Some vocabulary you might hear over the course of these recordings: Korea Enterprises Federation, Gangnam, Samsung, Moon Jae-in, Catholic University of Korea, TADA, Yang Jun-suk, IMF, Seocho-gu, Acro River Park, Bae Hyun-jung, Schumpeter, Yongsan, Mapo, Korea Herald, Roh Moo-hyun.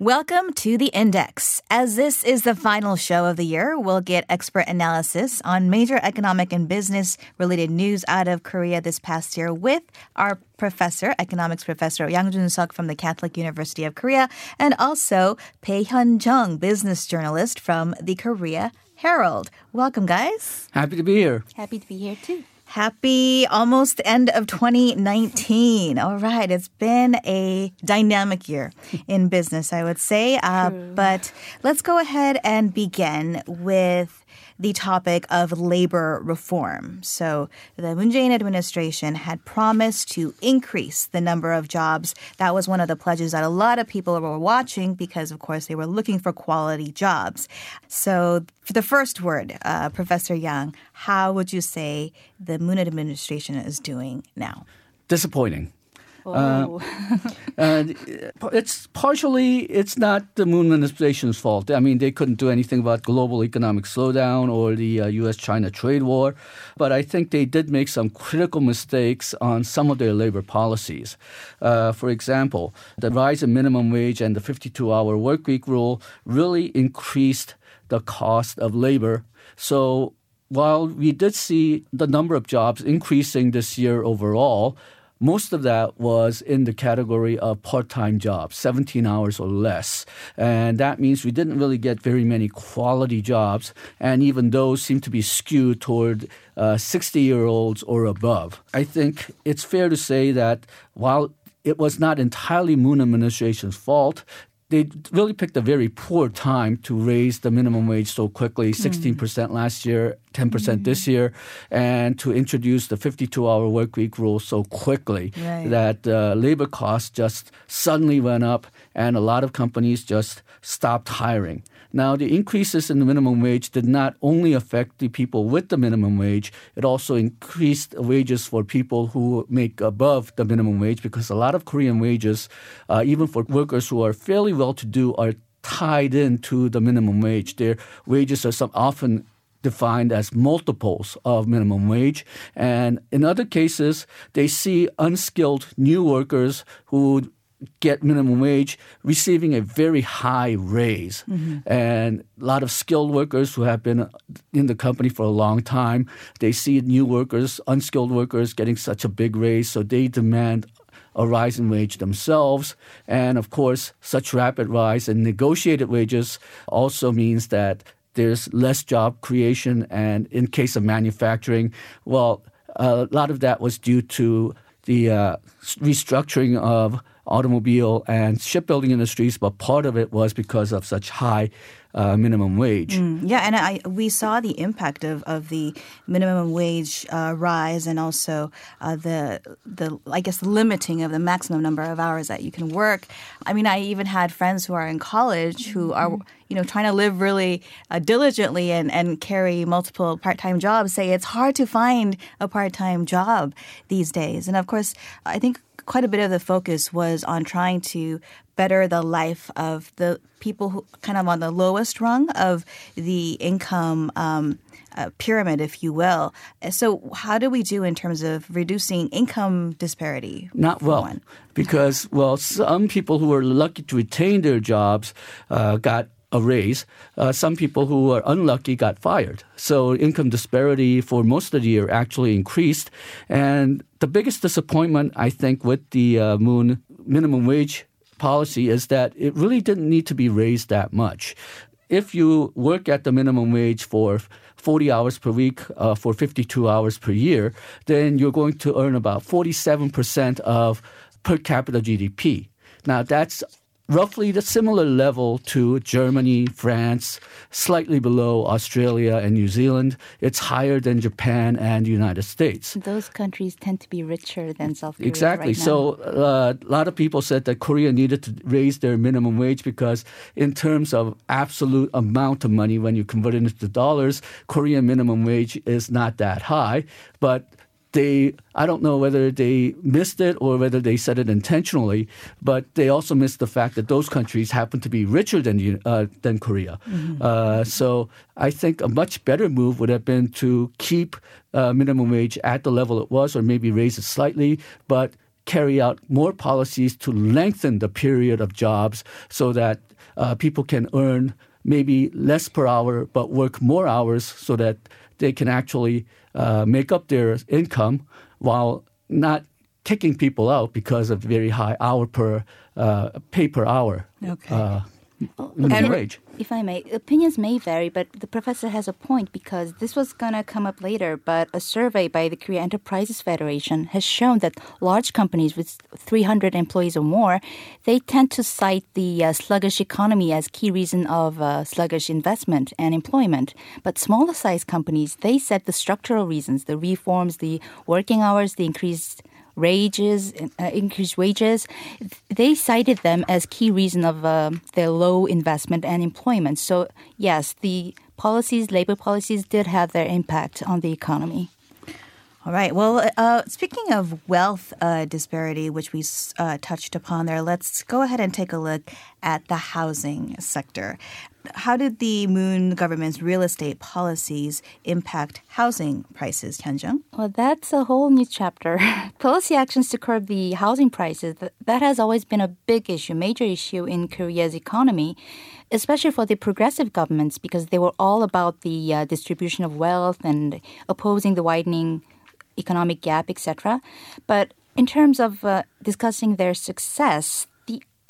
Welcome to The Index. As this is the final show of the year, we'll get expert analysis on major economic and business-related news out of Korea this past year with our professor, economics professor Yang Jun-suk from the Catholic University of Korea, and also Bae Hyun-jung, business journalist from the Korea Herald. Welcome, guys. Happy to be here. Happy to be here, too. Happy almost end of 2019. All right. It's been a dynamic year in business, I would say. But let's go ahead and begin with the topic of labor reform. So the Moon Jae-in administration had promised to increase the number of jobs. That was one of the pledges that a lot of people were watching because, of course, they were looking for quality jobs. So for the first word, Professor Yang, how would you say the Moon administration is doing now? Disappointing. It's not the Moon administration's fault. I mean, they couldn't do anything about global economic slowdown or the U.S.-China trade war. But I think they did make some critical mistakes on some of their labor policies. For example, the rise in minimum wage and the 52-hour workweek rule really increased the cost of labor. So while we did see the number of jobs increasing this year overall, most of that was in the category of part-time jobs, 17 hours or less. And that means we didn't really get very many quality jobs, and even those seem to be skewed toward 60-year-olds or above. I think it's fair to say that while it was not entirely Moon administration's fault, they really picked a very poor time to raise the minimum wage so quickly, 16% last year, 10% this year, and to introduce the 52-hour workweek rule so quickly that labor costs just suddenly went up and a lot of companies just stopped hiring. Now, the increases in the minimum wage did not only affect the people with the minimum wage, it also increased wages for people who make above the minimum wage because a lot of Korean wages, even for workers who are fairly well-to-do, are tied into the minimum wage. Their wages are often defined as multiples of minimum wage. And in other cases, they see unskilled new workers who get minimum wage receiving a very high raise. And a lot of skilled workers who have been in the company for a long time, they see new workers, unskilled workers getting such a big raise, so they demand a rise in wage themselves. And of course, such rapid rise in negotiated wages also means that there's less job creation. And in case of manufacturing, well, a lot of that was due to the restructuring of automobile and shipbuilding industries, but part of it was because of such high minimum wage. We saw the impact of the minimum wage rise and also the limiting of the maximum number of hours that you can work. I mean, I even had friends who are in college who are trying to live really diligently and carry multiple part-time jobs, say it's hard to find a part-time job these days. And of course, I think quite a bit of the focus was on trying to better the life of the people who kind of on the lowest rung of the income pyramid, if you will. So how do we do in terms of reducing income disparity? Not well, because, some people who were lucky to retain their jobs got a raise. Some people who are unlucky got fired. So income disparity for most of the year actually increased. And the biggest disappointment, I think, with the Moon minimum wage policy is that it really didn't need to be raised that much. If you work at the minimum wage for 40 hours per week for 52 hours per year, then you're going to earn about 47% of per capita GDP. Now, that's roughly the similar level to Germany, France, slightly below Australia and New Zealand. It's higher than Japan and the United States. Those countries tend to be richer than South Korea. Exactly. Right now. So a lot of people said that Korea needed to raise their minimum wage because in terms of absolute amount of money, when you convert it into dollars, Korean minimum wage is not that high. But I don't know whether they missed it or whether they said it intentionally, but they also missed the fact that those countries happen to be richer than Korea. So I think a much better move would have been to keep minimum wage at the level it was or maybe raise it slightly, but carry out more policies to lengthen the period of jobs so that people can earn maybe less per hour but work more hours so that they can actually make up their income while not kicking people out because of very high hour per pay per hour. Okay. If I may, opinions may vary, but the professor has a point because this was going to come up later, but a survey by the Korea Enterprises Federation has shown that large companies with 300 employees or more, they tend to cite the sluggish economy as key reason of sluggish investment and employment. But smaller-sized companies, they said the structural reasons, the reforms, the working hours, the increased wages, they cited them as key reason of their low investment and employment. So yes, the policies, labor policies did have their impact on the economy. All right. Well, speaking of wealth disparity, which we touched upon there, let's go ahead and take a look at the housing sector. How did the Moon government's real estate policies impact housing prices, Hyun-jung? Well, that's a whole new chapter. Policy actions to curb the housing prices, that has always been a big issue, major issue in Korea's economy, especially for the progressive governments because they were all about the distribution of wealth and opposing the widening economic gap, etc. But in terms of discussing their success,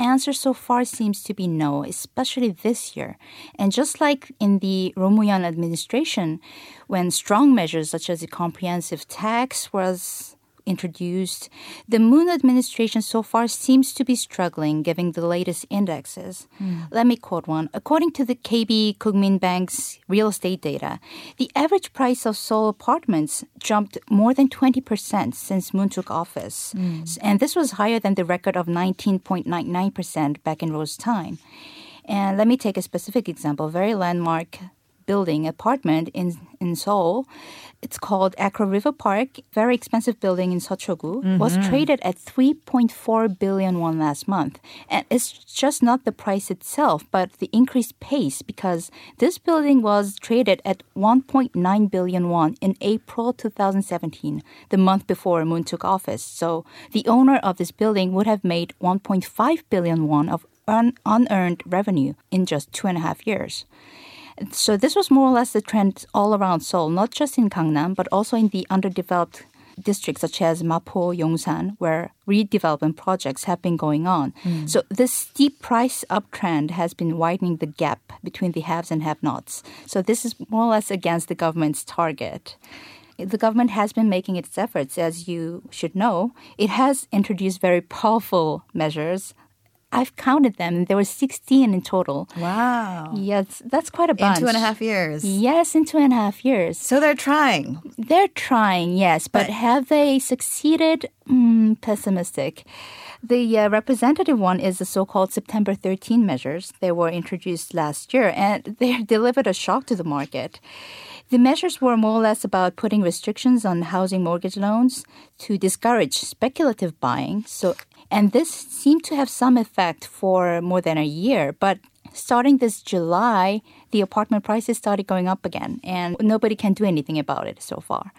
answer so far seems to be no, especially this year. And just like in the Roh Moo-hyun administration, when strong measures such as the comprehensive tax was introduced, the Moon administration so far seems to be struggling, giving the latest indexes. Let me quote one. According to the KB Kukminbank's real estate data, the average price of Seoul apartments jumped more than 20% since Moon took office. And this was higher than the record of 19.99% back in Roh's time. And let me take a specific example, very landmark building, apartment in Seoul. It's called Acro River Park, very expensive building in Seocho-gu, was traded at 3.4 billion won last month. And it's just not the price itself, but the increased pace because this building was traded at 1.9 billion won in April 2017, the month before Moon took office. So the owner of this building would have made 1.5 billion won of unearned revenue in just 2.5 years. So this was more or less the trend all around Seoul, not just in Gangnam, but also in the underdeveloped districts such as Mapo, Yongsan, where redevelopment projects have been going on. So this steep price uptrend has been widening the gap between the haves and have-nots. So this is more or less against the government's target. The government has been making its efforts, as you should know. It has introduced very powerful measures. I've counted them. There were 16 in total. Wow. Yes, that's quite a bunch. In 2.5 years. Yes, in 2.5 years. So they're trying. They're trying, yes. But have they succeeded? Pessimistic. The representative one is the so-called September 13 measures. They were introduced last year, and they delivered a shock to the market. The measures were more or less about putting restrictions on housing mortgage loans to discourage speculative buying. And this seemed to have some effect for more than a year. But starting this July, the apartment prices started going up again, and nobody can do anything about it so far.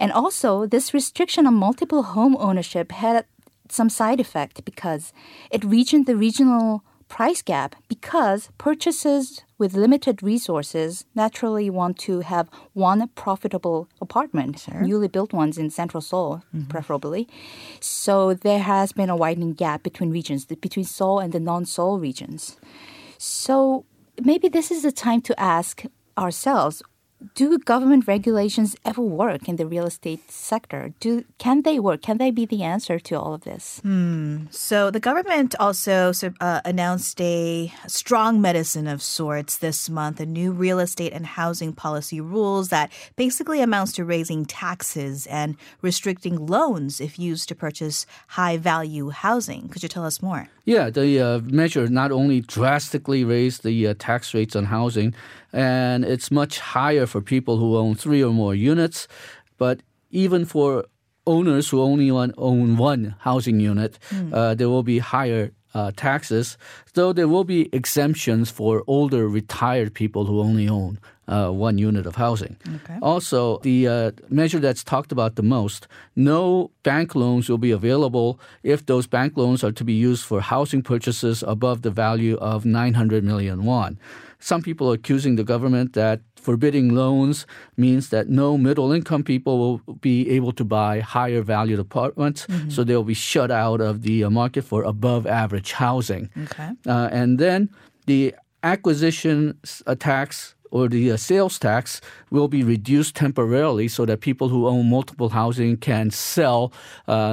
And also, this restriction on multiple home ownership had some side effect because it weakened the regional price gap because purchasers with limited resources naturally want to have one profitable apartment, newly built ones in central Seoul, preferably. So there has been a widening gap between regions, between Seoul and the non-Seoul regions. So maybe this is the time to ask ourselves, do government regulations ever work in the real estate sector? Can they work? Can they be the answer to all of this? So the government also announced a strong medicine of sorts this month, a new real estate and housing policy rules that basically amounts to raising taxes and restricting loans if used to purchase high-value housing. Could you tell us more? Yeah, the measure not only drastically raised the tax rates on housing, and it's much higher for people who own 3 or more units, but even for owners who only own one housing unit, there will be higher taxes, though there will be exemptions for older retired people who only own one unit of housing. Okay. Also, the measure that's talked about the most, no bank loans will be available if those bank loans are to be used for housing purchases above the value of 900 million won. Some people are accusing the government that forbidding loans means that no middle-income people will be able to buy higher-valued apartments, mm-hmm. so they'll be shut out of the market for above-average housing. Okay. And then the acquisition tax or the sales tax will be reduced temporarily so that people who own multiple housing can sell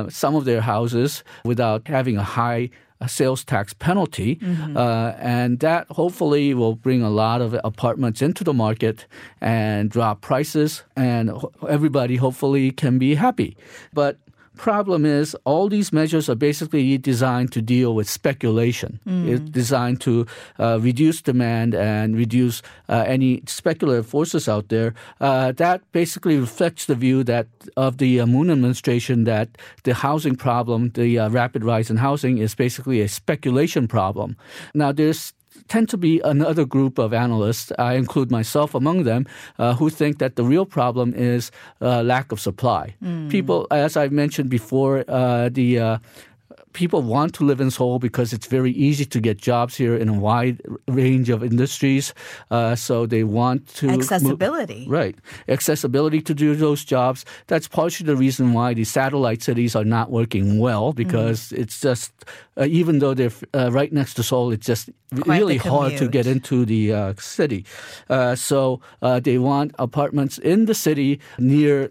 some of their houses without having a high sales tax penalty, mm-hmm. And that hopefully will bring a lot of apartments into the market and drop prices, and everybody hopefully can be happy. But problem is all these measures are basically designed to deal with speculation. Mm. It's designed to reduce demand and reduce any speculative forces out there. That basically reflects the view that of the Moon administration that the housing problem, the rapid rise in housing, is basically a speculation problem. Now, there's tend to be another group of analysts, I include myself among them, who think that the real problem is lack of supply. Mm. People, as I mentioned before, people want to live in Seoul because it's very easy to get jobs here in a wide range of industries. So they want to... Accessibility. Right. Accessibility to do those jobs. That's partially the reason why the satellite cities are not working well, because it's just, even though they're right next to Seoul, it's just really hard to get into the city. So they want apartments in the city near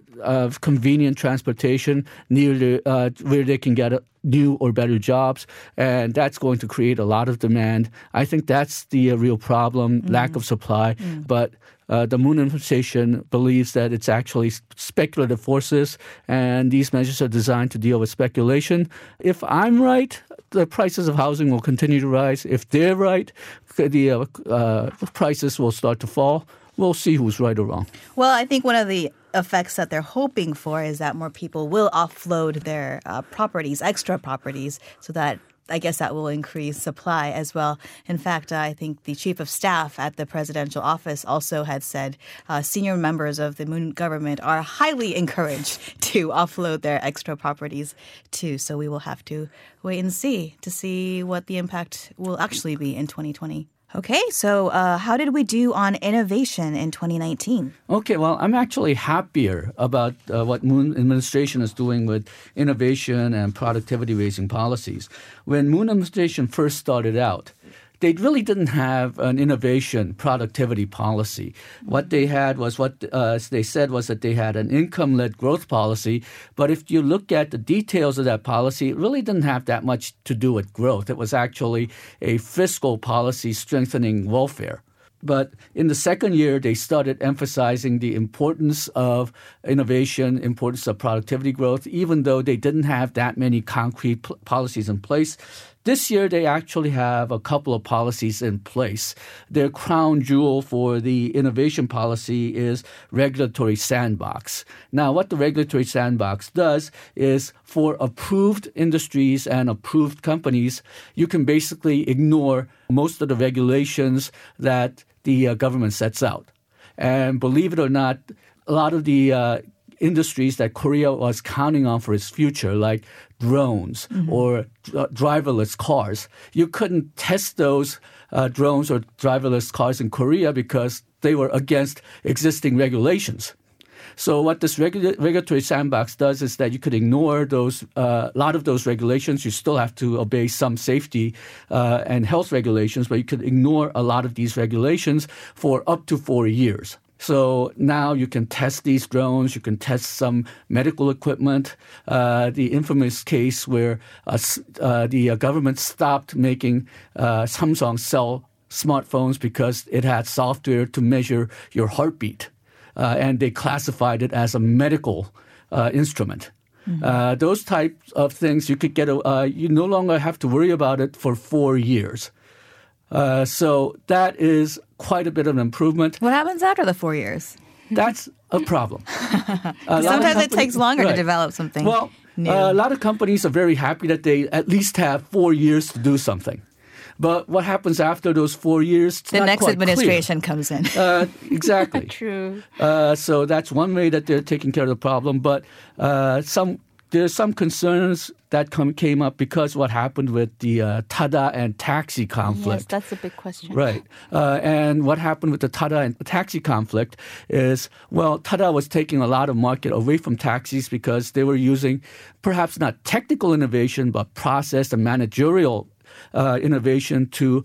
convenient transportation, near the, where they can get new or better jobs, and that's going to create a lot of demand. I think that's the real problem, lack of supply. Mm. But the Moon administration believes that it's actually speculative forces, and these measures are designed to deal with speculation. If I'm right, the prices of housing will continue to rise. If they're right, the prices will start to fall. We'll see who's right or wrong. Well, I think one of the effects that they're hoping for is that more people will offload their properties, extra properties, so that I guess that will increase supply as well. In fact, I think the chief of staff at the presidential office also had said senior members of the Moon government are highly encouraged to offload their extra properties too. So we will have to wait and see to see what the impact will actually be in 2020. Okay, so how did we do on innovation in 2019? Okay, well, I'm actually happier about what Moon administration is doing with innovation and productivity-raising policies. When Moon administration first started out, they really didn't have an innovation productivity policy. What they had was what they said was that they had an income-led growth policy. But if you look at the details of that policy, it really didn't have that much to do with growth. It was actually a fiscal policy strengthening welfare. But in the second year, they started emphasizing the importance of innovation, importance of productivity growth, even though they didn't have that many concrete policies in place. This year, they actually have a couple of policies in place. Their crown jewel for the innovation policy is regulatory sandbox. Now, what the regulatory sandbox does is for approved industries and approved companies, you can basically ignore most of the regulations that the government sets out. And believe it or not, a lot of the industries that Korea was counting on for its future, like drones mm-hmm. or driverless cars. You couldn't test those drones or driverless cars in Korea because they were against existing regulations. So what this regulatory sandbox does is that you could ignore those a lot of those regulations. You still have to obey some safety and health regulations, but you could ignore a lot of these regulations for up to 4 years. So now you can test these drones, you can test some medical equipment. The infamous case where the government stopped making Samsung sell smartphones because it had software to measure your heartbeat, and they classified it as a medical instrument. Mm-hmm. Those types of things you could get. You no longer have to worry about it for 4 years. So that is quite a bit of an improvement. What happens after the 4 years? That's a problem. Sometimes it takes longer to develop something. Well, new. A lot of companies are very happy that they at least have 4 years to do something. But what happens after those 4 years? It's the not next quite administration clear. Comes in. Exactly. True. So that's one way that they're taking care of the problem. But there's some concerns that came up because what happened with the TADA and taxi conflict. Yes, that's a big question. Right. And what happened with the TADA and taxi conflict is, well, TADA was taking a lot of market away from taxis because they were using perhaps not technical innovation but process and managerial innovation to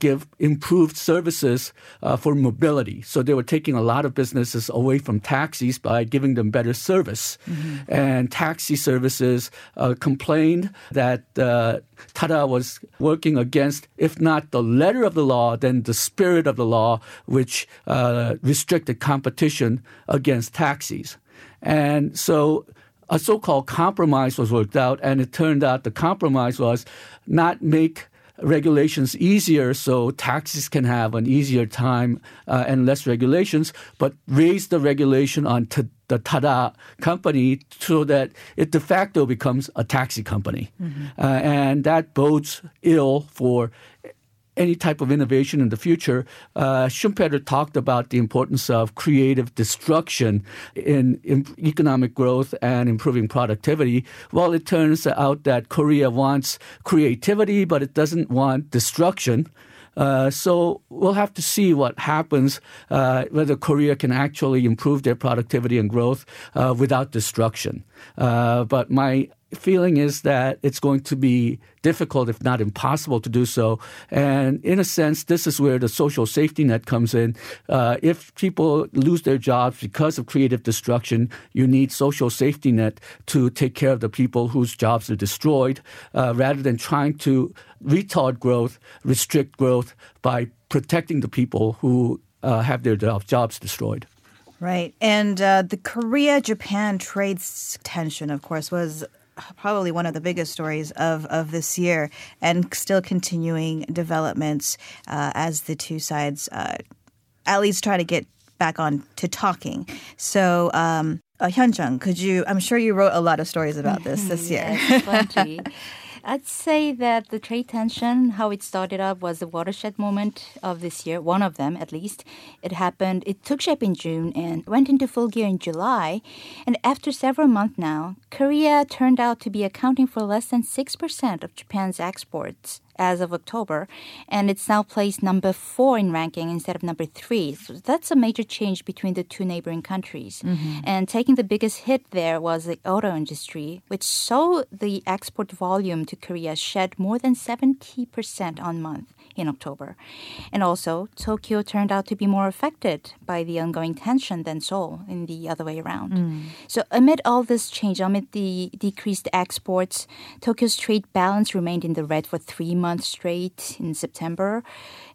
give improved services for mobility. So they were taking a lot of businesses away from taxis by giving them better service. Mm-hmm. And taxi services complained that TADA was working against, if not the letter of the law, then the spirit of the law, which restricted competition against taxis. And so a so-called compromise was worked out, and it turned out the compromise was not make regulations easier so taxis can have an easier time and less regulations, but raise the regulation on the TADA company so that it de facto becomes a taxi company. Mm-hmm. And that bodes ill for any type of innovation in the future. Schumpeter talked about the importance of creative destruction in economic growth and improving productivity. Well, it turns out that Korea wants creativity, but it doesn't want destruction. So we'll have to see what happens, whether Korea can actually improve their productivity and growth without destruction. But my feeling is that it's going to be difficult, if not impossible, to do so. And in a sense, this is where the social safety net comes in. If people lose their jobs because of creative destruction, you need social safety net to take care of the people whose jobs are destroyed, rather than trying to retard growth, restrict growth by protecting the people who have their jobs destroyed. Right. And the Korea-Japan trade tension, of course, was probably one of the biggest stories of this year, and still continuing developments as the two sides at least try to get back on to talking. So, Hyun-jung, could you? I'm sure you wrote a lot of stories about this year. Yes, plenty. I'd say that the trade tension, how it started up, was the watershed moment of this year, one of them at least. It took shape in June and went into full gear in July. And after several months now, Korea turned out to be accounting for less than 6% of Japan's exports as of October, and it's now placed number 4 in ranking instead of number 3. So that's a major change between the two neighboring countries. Mm-hmm. And taking the biggest hit there was the auto industry, which saw the export volume to Korea shed more than 70% on month in October. And also, Tokyo turned out to be more affected by the ongoing tension than Seoul in the other way around. Mm. So amid all this change, amid the decreased exports, Tokyo's trade balance remained in the red for 3 months straight in September.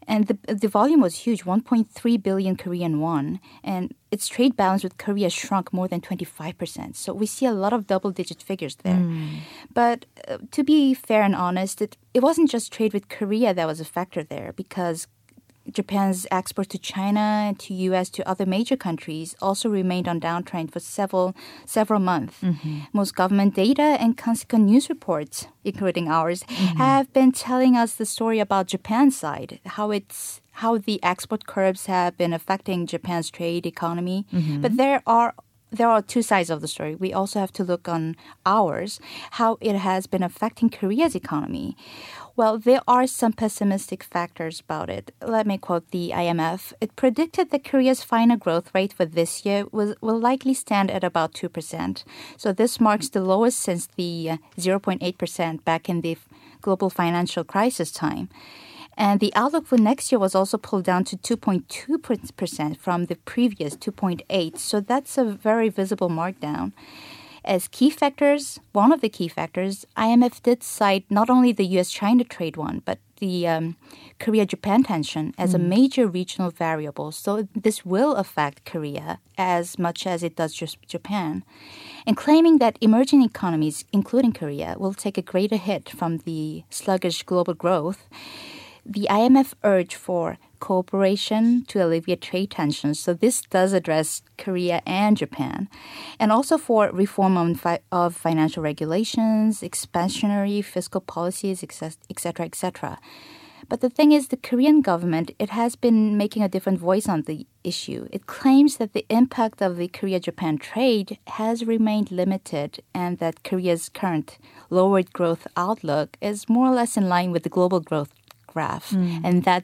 And the volume was huge, 1.3 billion Korean won. And its trade balance with Korea shrunk more than 25%. So we see a lot of double-digit figures there. Mm. But to be fair and honest, it wasn't just trade with Korea that was a factor there, because Japan's export to China, to U.S., to other major countries also remained on downtrend for several months. Mm-hmm. Most government data and consequent news reports, including ours, mm-hmm. have been telling us the story about Japan's side, how the export curbs have been affecting Japan's trade economy. Mm-hmm. But there are two sides of the story. We also have to look on ours, how it has been affecting Korea's economy. Well, there are some pessimistic factors about it. Let me quote the IMF. It predicted that Korea's final growth rate for this year will likely stand at about 2%. So this marks the lowest since the 0.8% back in the global financial crisis time. And the outlook for next year was also pulled down to 2.2% from the previous 2.8%. So that's a very visible markdown. As key factors, one of the key factors, IMF did cite not only the U.S.-China trade one, but the Korea-Japan tension as a major regional variable. So this will affect Korea as much as it does Japan. And claiming that emerging economies, including Korea, will take a greater hit from the sluggish global growth, the IMF urged for cooperation to alleviate trade tensions. So this does address Korea and Japan. And also for reform of financial regulations, expansionary fiscal policies, et cetera, et cetera. But the thing is, the Korean government, it has been making a different voice on the issue. It claims that the impact of the Korea-Japan trade has remained limited and that Korea's current lowered growth outlook is more or less in line with the global growth graph, and that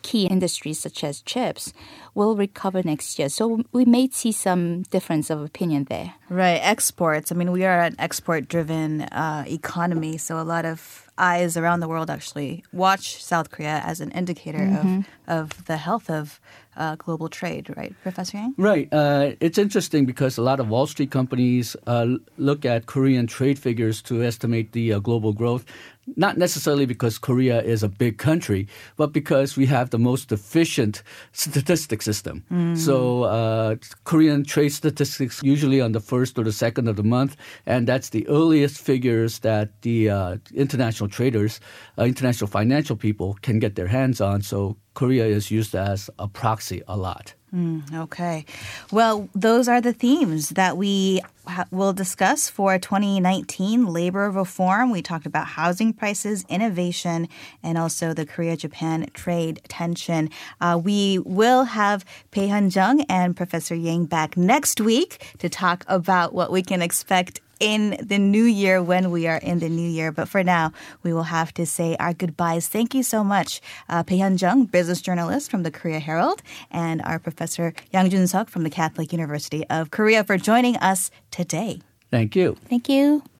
key industries such as chips will recover next year. So we may see some difference of opinion there. Right. Exports. I mean, we are an export-driven economy, so a lot of eyes around the world actually watch South Korea as an indicator of the health of global trade, right, Professor Yang? Right. It's interesting because a lot of Wall Street companies look at Korean trade figures to estimate the global growth, not necessarily because Korea is a big country, but because we have the most efficient statistic system. So Korean trade statistics usually on the first or the second of the month, and that's the earliest figures that the international traders, international financial people can get their hands on. So Korea is used as a proxy a lot. Okay. Well, those are the themes that we will discuss for 2019 labor reform. We talked about housing prices, innovation, and also the Korea-Japan trade tension. We will have Bae Hyun-jung and Professor Yang back next week to talk about what we can expect in the new year, when we are in the new year. But for now, we will have to say our goodbyes. Thank you so much, Bae Hyun-jung, business journalist from the Korea Herald, and our Professor Yang Jun-suk from the Catholic University of Korea for joining us today. Thank you. Thank you.